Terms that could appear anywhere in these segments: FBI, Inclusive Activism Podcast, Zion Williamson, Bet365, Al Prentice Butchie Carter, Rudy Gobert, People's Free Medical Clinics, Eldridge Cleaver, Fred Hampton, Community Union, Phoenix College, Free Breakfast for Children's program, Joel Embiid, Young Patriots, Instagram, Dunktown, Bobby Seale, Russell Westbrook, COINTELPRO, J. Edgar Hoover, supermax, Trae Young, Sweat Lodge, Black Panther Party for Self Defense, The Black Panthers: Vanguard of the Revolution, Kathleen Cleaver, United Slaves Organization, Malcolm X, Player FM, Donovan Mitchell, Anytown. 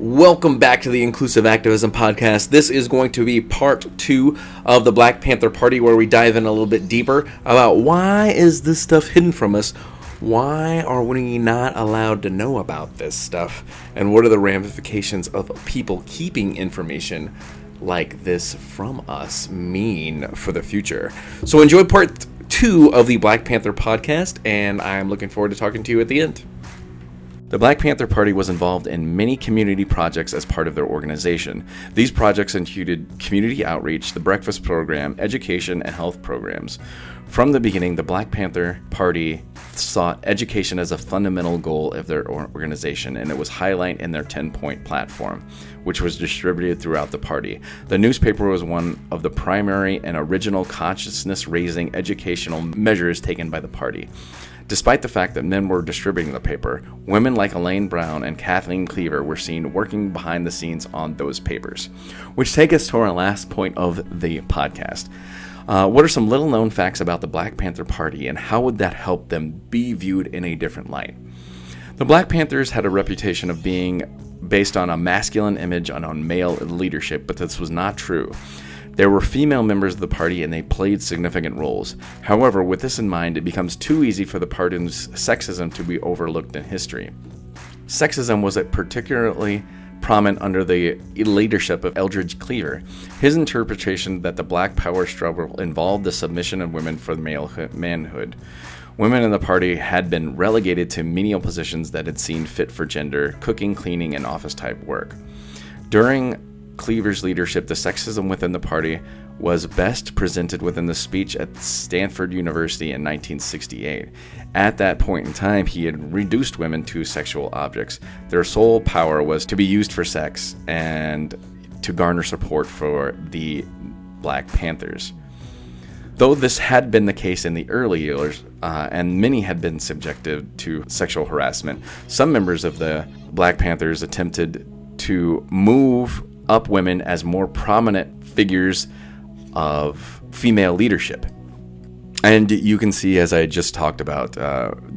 Welcome back to the Inclusive Activism Podcast. This is going to be part two of the Black Panther Party, where we dive in a little bit deeper about why is this stuff hidden from us? Why are we not allowed to know about this stuff? And what are the ramifications of people keeping information like this from us mean for the future? So enjoy part two of the Black Panther Podcast, and I'm looking forward to talking to you at the end. The Black Panther Party was involved in many community projects as part of their organization. These projects included community outreach, the breakfast program, education, and health programs. From the beginning, the Black Panther Party sought education as a fundamental goal of their organization, and it was highlighted in their 10-point platform, which was distributed throughout the party. The newspaper was one of the primary and original consciousness-raising educational measures taken by the party. Despite the fact that men were distributing the paper, women like Elaine Brown and Kathleen Cleaver were seen working behind the scenes on those papers. Which take us to our last point of the podcast. What are some little known facts about the Black Panther Party, and how would that help them be viewed in a different light? The Black Panthers had a reputation of being based on a masculine image and on male leadership, but this was not true. There were female members of the party, and they played significant roles. However, with this in mind, it becomes too easy for the party's sexism to be overlooked in history. Sexism was particularly prominent under the leadership of Eldridge Cleaver. His interpretation that the Black Power struggle involved the submission of women for male manhood. Women in the party had been relegated to menial positions that had seemed fit for gender, cooking, cleaning, and office-type work. During Cleaver's leadership, the sexism within the party was best presented within the speech at Stanford University in 1968. At that point in time, he had reduced women to sexual objects. Their sole power was to be used for sex and to garner support for the Black Panthers. Though this had been the case in the early years, and many had been subjected to sexual harassment, some members of the Black Panthers attempted to move up women as more prominent figures of female leadership. And you can see, as I just talked about,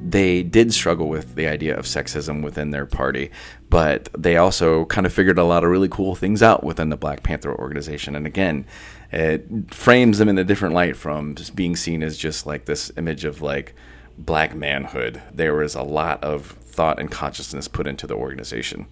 they did struggle with the idea of sexism within their party, but they also kind of figured a lot of really cool things out within the Black Panther organization. And again, it frames them in a different light from just being seen as just like this image of like Black manhood. There was a lot of thought and consciousness put into the organization.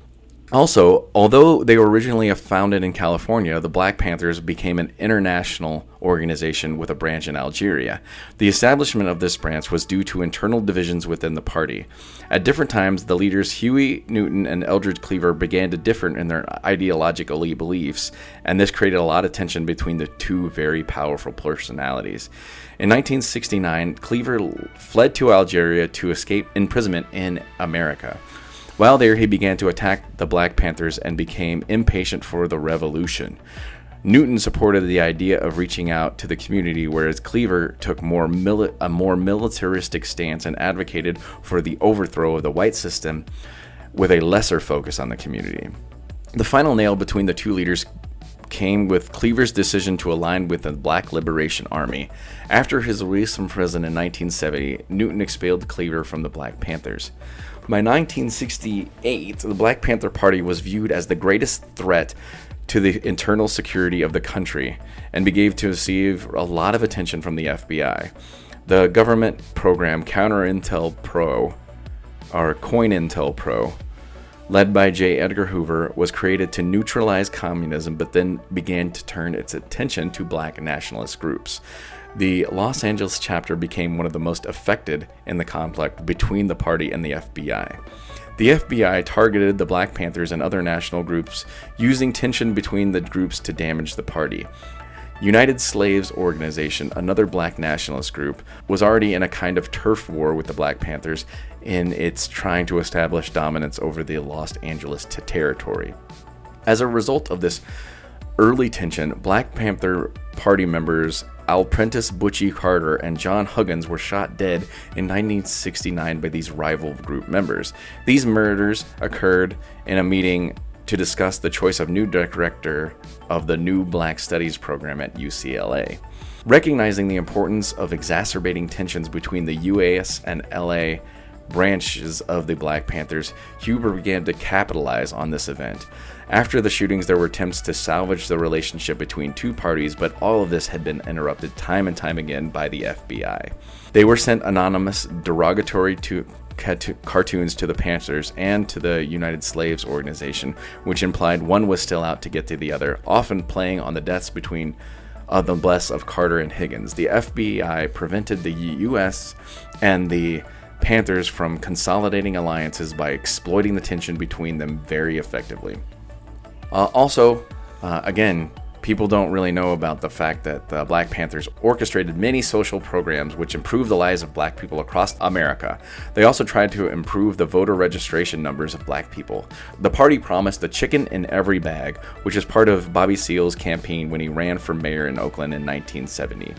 Also, although they were originally founded in California, the Black Panthers became an international organization with a branch in Algeria. The establishment of this branch was due to internal divisions within the party. At different times, the leaders Huey Newton and Eldridge Cleaver began to differ in their ideological beliefs, and this created a lot of tension between the two very powerful personalities. In 1969, Cleaver fled to Algeria to escape imprisonment in America. While there, he began to attack the Black Panthers and became impatient for the revolution. Newton supported the idea of reaching out to the community, whereas Cleaver took a more militaristic stance and advocated for the overthrow of the white system with a lesser focus on the community. The final nail between the two leaders came with Cleaver's decision to align with the Black Liberation Army. After his release from prison in 1970, Newton expelled Cleaver from the Black Panthers. By 1968, the Black Panther Party was viewed as the greatest threat to the internal security of the country and began to receive a lot of attention from the FBI. The government program COINTELPRO, or COINTELPRO, led by J. Edgar Hoover, was created to neutralize communism, but then began to turn its attention to Black nationalist groups. The Los Angeles chapter became one of the most affected in the conflict between the party and the FBI. The FBI targeted the Black Panthers and other national groups, using tension between the groups to damage the party. United Slaves Organization, another Black nationalist group, was already in a kind of turf war with the Black Panthers in its trying to establish dominance over the Los Angeles territory. As a result of this early tension, Black Panther Party members Al Prentice Butchie Carter and John Huggins were shot dead in 1969 by these rival group members. These murders occurred in a meeting to discuss the choice of new director of the new Black Studies program at UCLA. Recognizing the importance of exacerbating tensions between the U.S. and L.A. branches of the Black Panthers, Huber began to capitalize on this event. After the shootings, there were attempts to salvage the relationship between two parties, but all of this had been interrupted time and time again by the FBI. They were sent anonymous, derogatory cartoons to the Panthers and to the United Slaves Organization, which implied one was still out to get to the other, often playing on the deaths between the deaths of Carter and Higgins. The FBI prevented the U.S. and the Panthers from consolidating alliances by exploiting the tension between them very effectively. Again, people don't really know about the fact that the Black Panthers orchestrated many social programs which improved the lives of Black people across America. They also tried to improve the voter registration numbers of Black people. The party promised the chicken in every bag, which is part of Bobby Seale's campaign when he ran for mayor in Oakland in 1970.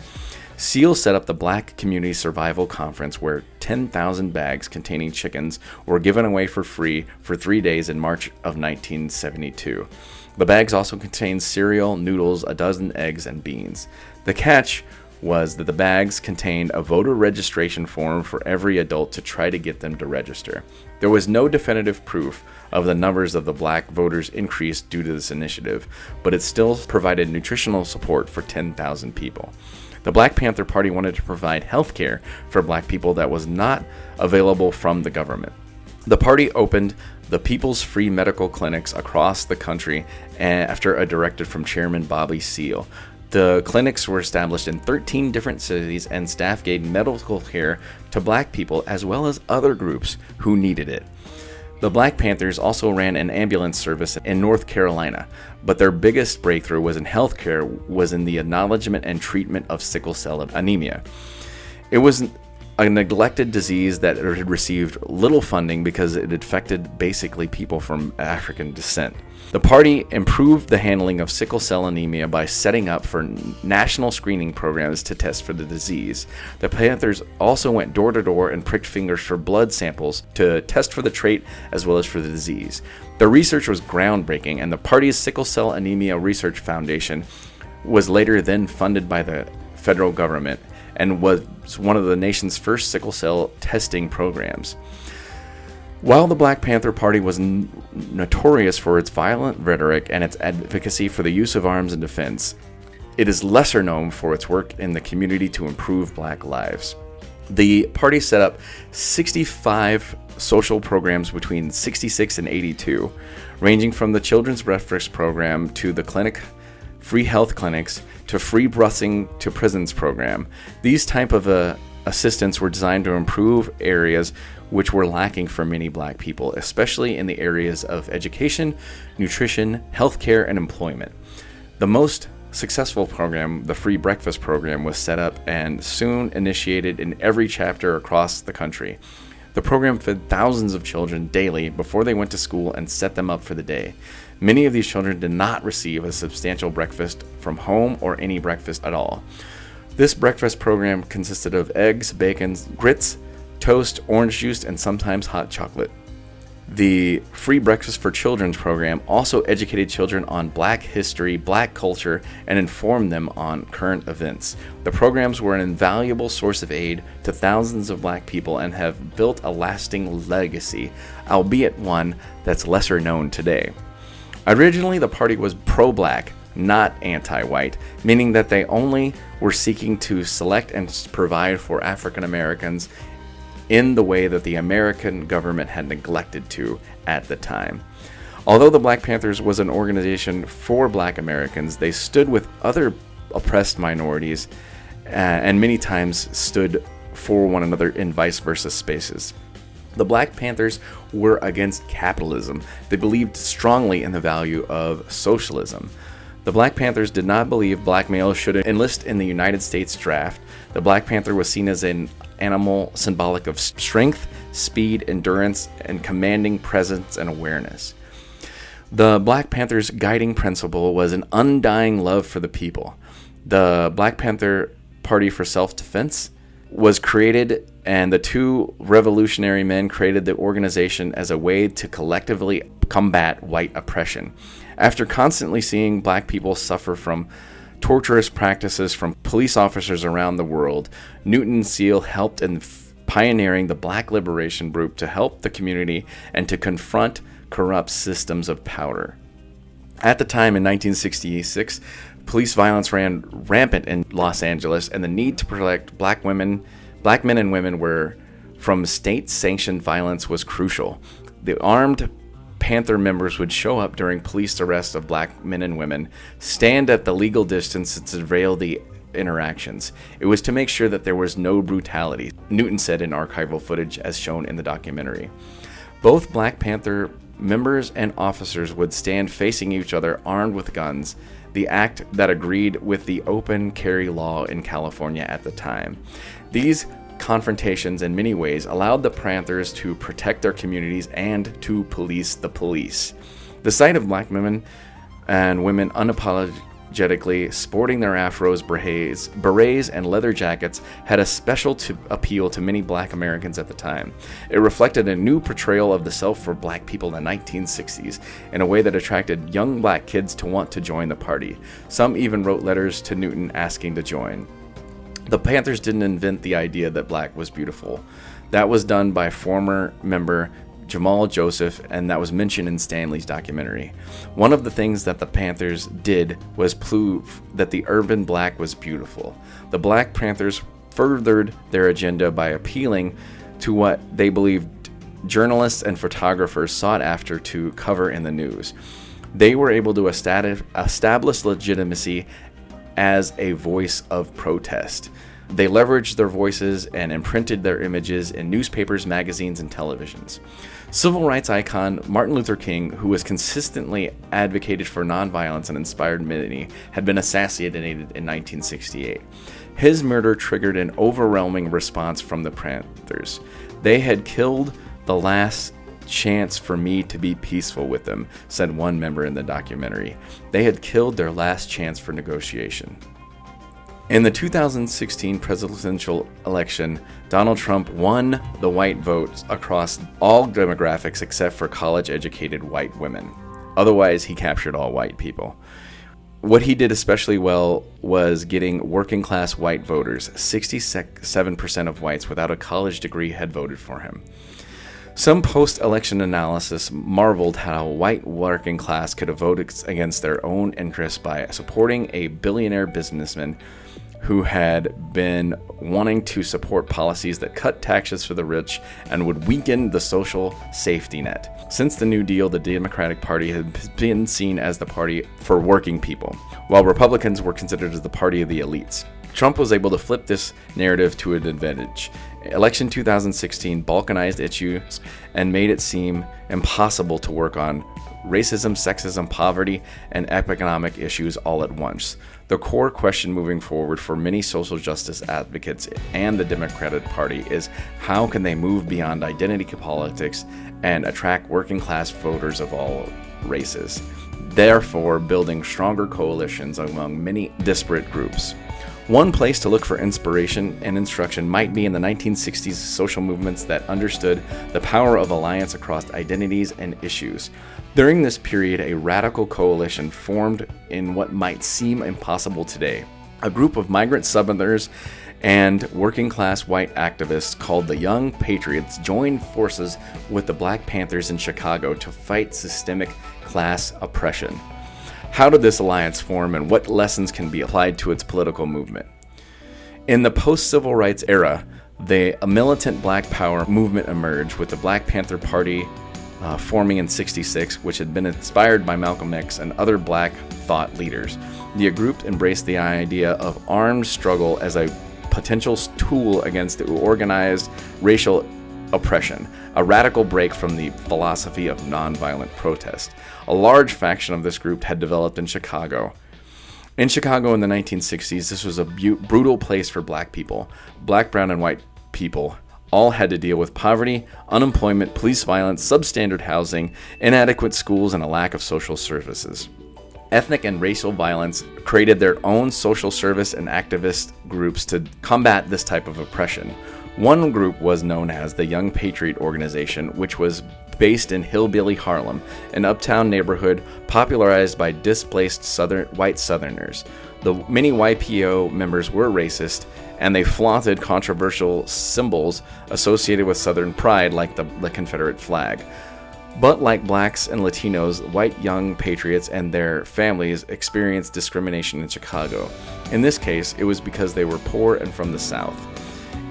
Seale set up the Black Community Survival Conference, where 10,000 bags containing chickens were given away for free for 3 days in March of 1972. The bags also contained cereal, noodles, a dozen eggs, and beans. The catch was that the bags contained a voter registration form for every adult to try to get them to register. There was no definitive proof of the numbers of the Black voters increased due to this initiative, but it still provided nutritional support for 10,000 people. The Black Panther Party wanted to provide health care for Black people that was not available from the government. The party opened the People's Free Medical Clinics across the country after a directive from Chairman Bobby Seale. The clinics were established in 13 different cities, and staff gave medical care to Black people as well as other groups who needed it. The Black Panthers also ran an ambulance service in North Carolina, but their biggest breakthrough was in healthcare, was in the acknowledgement and treatment of sickle cell anemia. It was a neglected disease that had received little funding because it affected basically people from African descent. The party improved the handling of sickle cell anemia by setting up for national screening programs to test for the disease. The Panthers also went door to door and pricked fingers for blood samples to test for the trait as well as for the disease. The research was groundbreaking, and the party's Sickle Cell Anemia Research Foundation was later then funded by the federal government and was one of the nation's first sickle cell testing programs. While the Black Panther Party was notorious for its violent rhetoric and its advocacy for the use of arms in defense, it is lesser known for its work in the community to improve Black lives. The party set up 65 social programs between 66 and 82, ranging from the Children's Breakfast Program to the clinic, free health clinics, to free busing to prisons program. These type of assistance were designed to improve areas which were lacking for many Black people, especially in the areas of education, nutrition, healthcare, and employment. The most successful program, the Free Breakfast program, was set up and soon initiated in every chapter across the country. The program fed thousands of children daily before they went to school and set them up for the day. Many of these children did not receive a substantial breakfast from home or any breakfast at all. This breakfast program consisted of eggs, bacon, grits, toast, orange juice, and sometimes hot chocolate. The Free Breakfast for Children's program also educated children on Black history, Black culture, and informed them on current events. The programs were an invaluable source of aid to thousands of Black people and have built a lasting legacy, albeit one that's lesser known today. Originally, the party was pro-Black, not anti-white, meaning that they only were seeking to select and provide for African Americans in the way that the American government had neglected to at the time. Although the Black Panthers was an organization for Black Americans, they stood with other oppressed minorities and many times stood for one another in vice versa spaces. The Black Panthers were against capitalism. They believed strongly in the value of socialism. The Black Panthers did not believe Black males should enlist in the United States draft. The Black Panther was seen as an animal symbolic of strength, speed, endurance, and commanding presence and awareness. The Black Panther's guiding principle was an undying love for the people. The Black Panther Party for Self Defense was created, and the two revolutionary men created the organization as a way to collectively combat white oppression. After constantly seeing black people suffer from torturous practices from police officers around the world, Newton Seale helped in pioneering the Black Liberation Group to help the community and to confront corrupt systems of power. At the time in 1966, police violence ran rampant in Los Angeles, and the need to protect black men and women were from state-sanctioned violence was crucial. The armed Panther members would show up during police arrests of black men and women, stand at the legal distance and surveil the interactions. It was to make sure that there was no brutality, Newton said in archival footage as shown in the documentary. Both Black Panther members and officers would stand facing each other armed with guns, the act that agreed with the open carry law in California at the time. These confrontations in many ways allowed the Panthers to protect their communities and to police the police. The sight of black women and women unapologetically sporting their afros, berets, and leather jackets had a special appeal to many black Americans at the time. It reflected a new portrayal of the self for black people in the 1960s in a way that attracted young black kids to want to join the party. Some even wrote letters to Newton asking to join. The Panthers didn't invent the idea that black was beautiful. That was done by former member Jamal Joseph, and that was mentioned in Stanley's documentary. One of the things that the Panthers did was prove that the urban black was beautiful. The Black Panthers furthered their agenda by appealing to what they believed journalists and photographers sought after to cover in the news. They were able to establish legitimacy as a voice of protest. They leveraged their voices and imprinted their images in newspapers, magazines, and televisions. Civil rights icon Martin Luther King, who was consistently advocated for nonviolence and inspired many, had been assassinated in 1968. His murder triggered an overwhelming response from the Panthers. They had killed the last chance for me to be peaceful with them, said one member in the documentary. They had killed their last chance for negotiation. In the 2016 presidential election, Donald Trump won the white vote across all demographics except for college-educated white women. Otherwise, he captured all white people. What he did especially well was getting working-class white voters. 67% of whites without a college degree had voted for him. Some post-election analysis marveled how white working class could vote against their own interests by supporting a billionaire businessman who had been wanting to support policies that cut taxes for the rich and would weaken the social safety net. Since the New Deal, the Democratic Party had been seen as the party for working people, while Republicans were considered as the party of the elites. Trump was able to flip this narrative to an advantage. Election 2016 balkanized issues and made it seem impossible to work on racism, sexism, poverty, and economic issues all at once. The core question moving forward for many social justice advocates and the Democratic Party is how can they move beyond identity politics and attract working-class voters of all races, therefore building stronger coalitions among many disparate groups. One place to look for inspiration and instruction might be in the 1960s social movements that understood the power of alliance across identities and issues. During this period, a radical coalition formed in what might seem impossible today. A group of migrant Southerners and working-class white activists called the Young Patriots joined forces with the Black Panthers in Chicago to fight systemic class oppression. How did this alliance form and what lessons can be applied to its political movement? In the post-civil rights era, a militant black power movement emerged with the Black Panther Party forming in 66, which had been inspired by Malcolm X and other black thought leaders. The group embraced the idea of armed struggle as a potential tool against the organized racial oppression, a radical break from the philosophy of nonviolent protest. A large faction of this group had developed in Chicago. In Chicago in the 1960s, this was a brutal place for black people. Black, brown, and white people all had to deal with poverty, unemployment, police violence, substandard housing, inadequate schools, and a lack of social services. ethnic and racial violence created their own social service and activist groups to combat this type of oppression. One group was known as the Young Patriot Organization, which was based in hillbilly Harlem, an uptown neighborhood popularized by displaced white Southerners. The many YPO members were racist, and they flaunted controversial symbols associated with Southern pride, like the Confederate flag. But like blacks and Latinos, white Young Patriots and their families experienced discrimination in Chicago. In this case, it was because they were poor and from the South.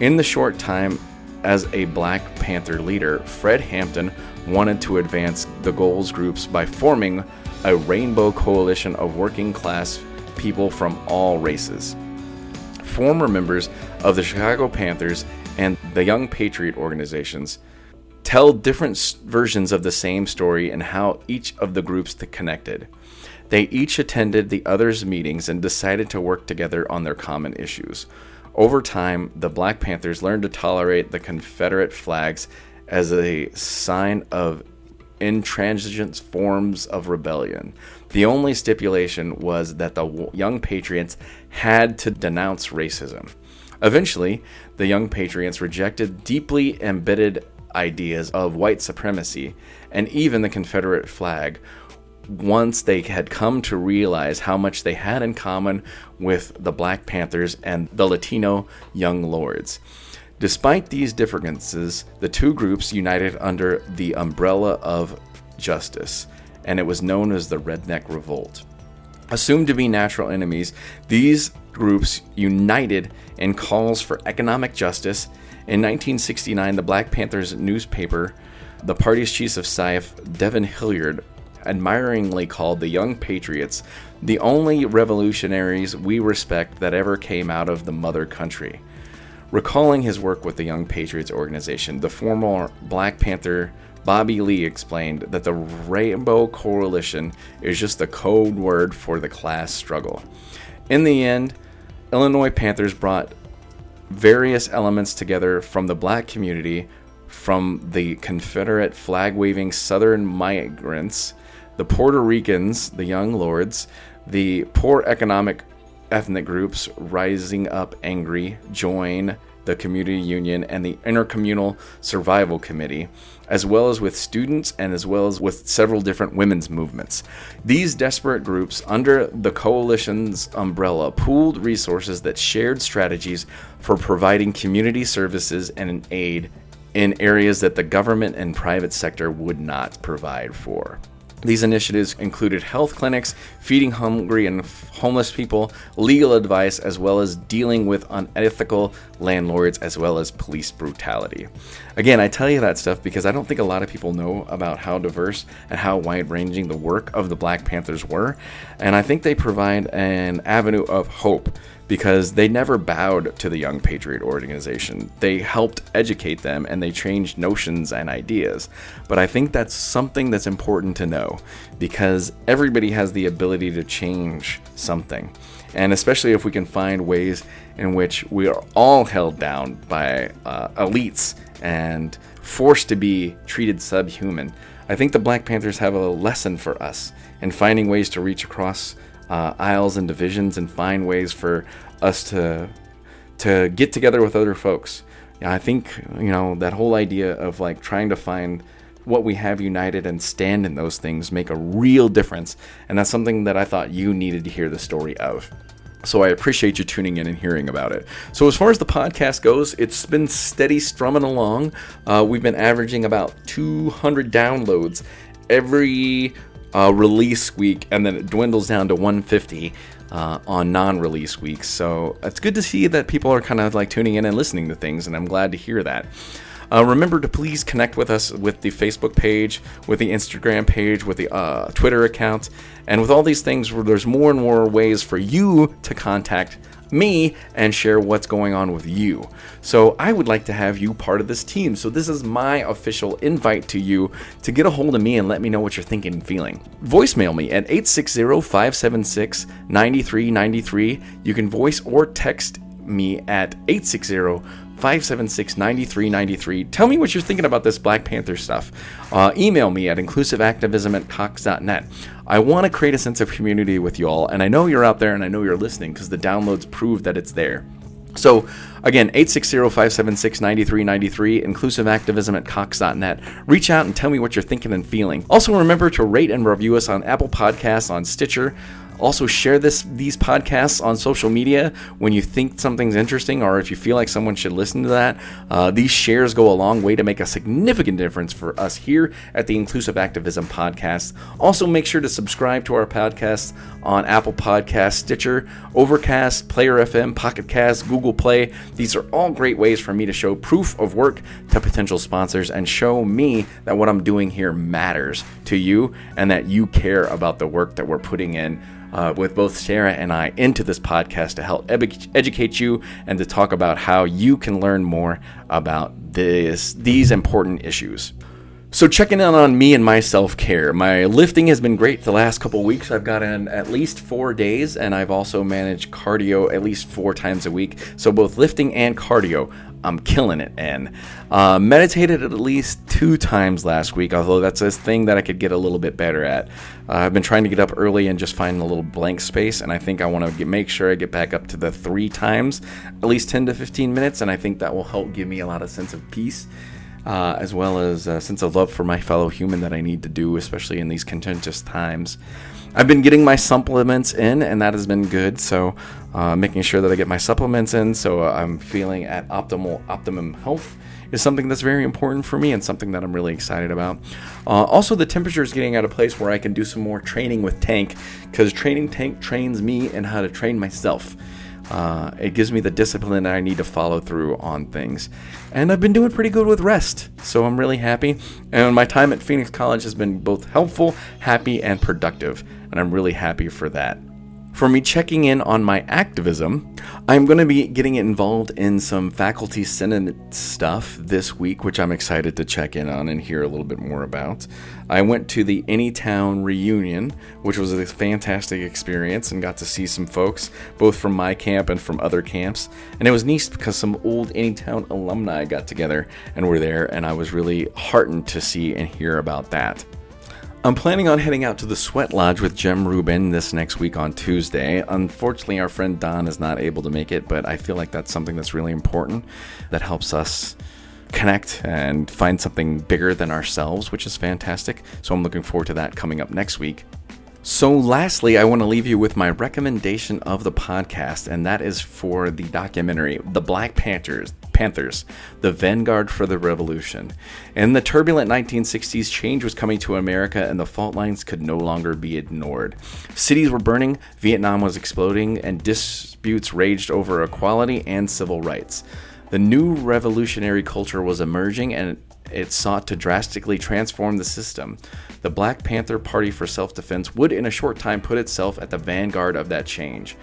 In the short time as a Black Panther leader, Fred Hampton wanted to advance the goals groups by forming a rainbow coalition of working class people from all races. Former members of the Chicago Panthers and the Young Patriot organizations tell different versions of the same story and how each of the groups connected. They each attended the other's meetings and decided to work together on their common issues. Over time, the Black Panthers learned to tolerate the Confederate flags as a sign of intransigent forms of rebellion. The only stipulation was that the Young Patriots had to denounce racism. Eventually, the Young Patriots rejected deeply embedded ideas of white supremacy and even the Confederate flag once they had come to realize how much they had in common with the Black Panthers and the Latino Young Lords. Despite these differences, the two groups united under the umbrella of justice, and it was known as the Redneck Revolt. Assumed to be natural enemies, these groups united in calls for economic justice. In 1969, the Black Panthers newspaper, the party's chief of staff, Devin Hilliard, admiringly called the Young Patriots the only revolutionaries we respect that ever came out of the mother country. Recalling his work with the Young Patriots organization, the former Black Panther Bobby Lee explained that the Rainbow Coalition is just the code word for the class struggle. In the end, Illinois Panthers brought various elements together from the black community, from the Confederate flag-waving Southern migrants, the Puerto Ricans, the Young Lords, the poor economic ethnic groups rising up angry, join the Community Union and the Intercommunal Survival Committee, as well as with students and as well as with several different women's movements. These desperate groups under the coalition's umbrella pooled resources that shared strategies for providing community services and aid in areas that the government and private sector would not provide for. These initiatives included health clinics, feeding hungry and homeless people, legal advice, as well as dealing with unethical landlords, as well as police brutality. Again, I tell you that stuff because I don't think a lot of people know about how diverse and how wide-ranging the work of the Black Panthers were, and I think they provide an avenue of hope because they never bowed to the Young Patriot organization. They helped educate them and they changed notions and ideas. But I think that's something that's important to know because everybody has the ability to change something. And especially if we can find ways in which we are all held down by elites and forced to be treated subhuman. I think the Black Panthers have a lesson for us in finding ways to reach across aisles and divisions and find ways for us to get together with other folks. I think, that whole idea of like trying to find what we have united and stand in those things make a real difference. And that's something that I thought you needed to hear the story of. So I appreciate you tuning in and hearing about it. So as far as the podcast goes, it's been steady strumming along. We've been averaging about 200 downloads every release week, and then it dwindles down to 150 on non-release weeks. So it's good to see that people are kind of like tuning in and listening to things, and I'm glad to hear that. Remember to please connect with us with the Facebook page, with the Instagram page, with the Twitter account, and with all these things where there's more and more ways for you to contact me and share what's going on with you. So I would like to have you part of this team. So this is my official invite to you to get a hold of me and let me know what you're thinking and feeling. Voicemail me at 860-576-9393. You can voice or text me at 860 576-9393. Tell me what you're thinking about this Black Panther stuff. Email me at inclusiveactivism@cox.net. I want to create a sense of community with you all, and I know you're out there and I know you're listening because the downloads prove that it's there. So again, 860-576-9393, inclusiveactivism@cox.net. Reach out and tell me what you're thinking and feeling. Also remember to rate and review us on Apple Podcasts, on Stitcher. Also share these podcasts on social media when you think something's interesting or if you feel like someone should listen to that. These shares go a long way to make a significant difference for us here at the Inclusive Activism Podcast. Also make sure to subscribe to our podcast on Apple Podcasts, Stitcher, Overcast, Player FM, Pocket Cast, Google Play. These are all great ways for me to show proof of work to potential sponsors and show me that what I'm doing here matters to you and that you care about the work that we're putting in with both Sarah and I into this podcast to help educate you and to talk about how you can learn more about these important issues. So checking in on me and my self-care. My lifting has been great the last couple weeks. I've got in at least 4 days, and I've also managed cardio at least 4 times a week. So both lifting and cardio, I'm killing it. And meditated at least 2 times last week, although that's a thing that I could get a little bit better at. I've been trying to get up early and just find a little blank space, and I think I want to make sure I get back up to the 3 times, at least 10 to 15 minutes, and I think that will help give me a lot of sense of peace. As well as a sense of love for my fellow human that I need to do, especially in these contentious times. I've been getting my supplements in, and that has been good. So making sure that I get my supplements in so I'm feeling at optimum health is something that's very important for me and something that I'm really excited about. Also, the temperature is getting at a place where I can do some more training with Tank, because training Tank trains me in how to train myself. It gives me the discipline that I need to follow through on things. And I've been doing pretty good with rest, so I'm really happy. And my time at Phoenix College has been both helpful, happy, and productive. And I'm really happy for that. For me checking in on my activism, I'm going to be getting involved in some faculty senate stuff this week, which I'm excited to check in on and hear a little bit more about. I went to the Anytown reunion, which was a fantastic experience, and got to see some folks, both from my camp and from other camps. And it was nice because some old Anytown alumni got together and were there, and I was really heartened to see and hear about that. I'm planning on heading out to the Sweat Lodge with Jim Rubin this next week on Tuesday. Unfortunately, our friend Don is not able to make it, but I feel like that's something that's really important that helps us connect and find something bigger than ourselves, which is fantastic. So I'm looking forward to that coming up next week. So lastly, I want to leave you with my recommendation of the podcast, and that is for the documentary, The Black Panthers, the Vanguard for the Revolution. In the turbulent 1960s, change was coming to America and the fault lines could no longer be ignored. Cities were burning, Vietnam was exploding, and disputes raged over equality and civil rights. The new revolutionary culture was emerging, and it sought to drastically transform the system. The Black Panther Party for Self Defense would in a short time put itself at the vanguard of that change.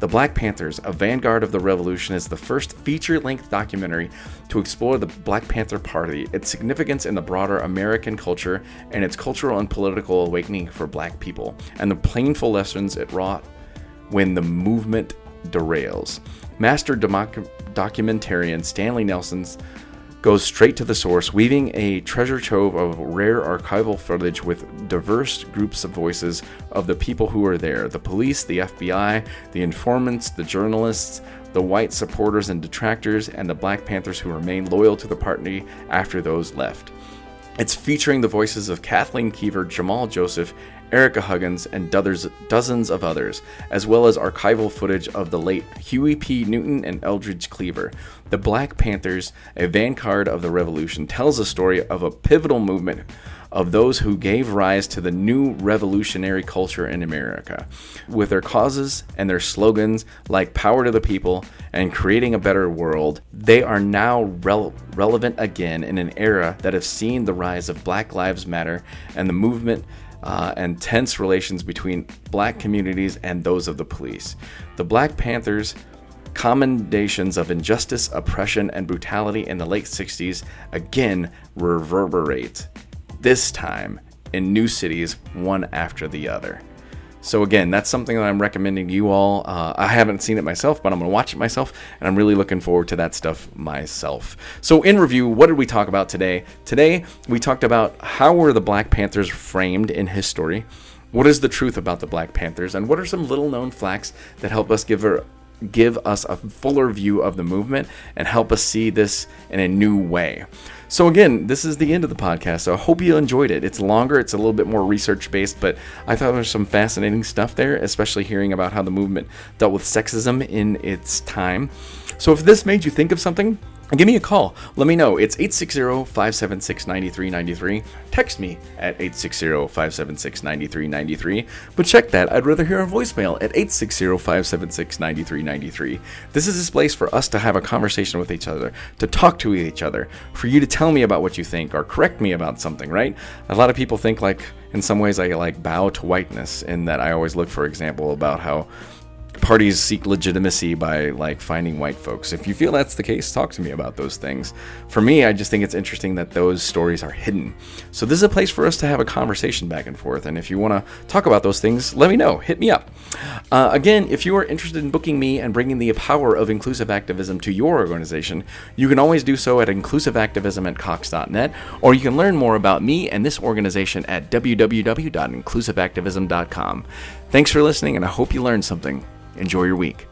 The Black Panthers, a Vanguard of the Revolution, is the first feature-length documentary to explore the Black Panther Party, its significance in the broader American culture, and its cultural and political awakening for black people, and the painful lessons it wrought when the movement derails. Master documentarian Stanley Nelson's goes straight to the source, weaving a treasure trove of rare archival footage with diverse groups of voices of the people who were there: the police, the FBI, the informants, the journalists, the white supporters and detractors, and the Black Panthers who remained loyal to the party after those left. It's featuring the voices of Kathleen Cleaver, Jamal Joseph, Erica Huggins, and dozens of others, as well as archival footage of the late Huey P. Newton and Eldridge Cleaver. The Black Panthers, a Vanguard of the Revolution, tells a story of a pivotal movement of those who gave rise to the new revolutionary culture in America, with their causes and their slogans like power to the people and creating a better world. They are now relevant again in an era that has seen the rise of Black Lives Matter and the movement and tense relations between black communities and those of the police. The Black Panthers' commendations of injustice, oppression, and brutality in the late 60s again reverberate, this time in new cities, one after the other. So again, that's something that I'm recommending to you all. I haven't seen it myself, but I'm going to watch it myself, and I'm really looking forward to that stuff myself. So in review, what did we talk about today? Today, we talked about how were the Black Panthers framed in history? What is the truth about the Black Panthers? And what are some little-known facts that help us give us a fuller view of the movement and help us see this in a new way? So again, this is the end of the podcast, so I hope you enjoyed it. It's longer, it's a little bit more research-based, but I thought there was some fascinating stuff there, especially hearing about how the movement dealt with sexism in its time. So if this made you think of something, give me a call. Let me know. It's 860-576-9393. Text me at 860-576-9393. But check that. I'd rather hear a voicemail at 860-576-9393. This is a place for us to have a conversation with each other, to talk to each other, for you to tell me about what you think or correct me about something, right? A lot of people think like, in some ways, I like bow to whiteness in that I always look for example about how parties seek legitimacy by like finding white folks. If you feel that's the case, talk to me about those things. For me, I just think it's interesting that those stories are hidden. So this is a place for us to have a conversation back and forth. And if you want to talk about those things, let me know. Hit me up. Again, if you are interested in booking me and bringing the power of inclusive activism to your organization, you can always do so at inclusiveactivism@cox.net, or you can learn more about me and this organization at www.inclusiveactivism.com. Thanks for listening, and I hope you learned something. Enjoy your week.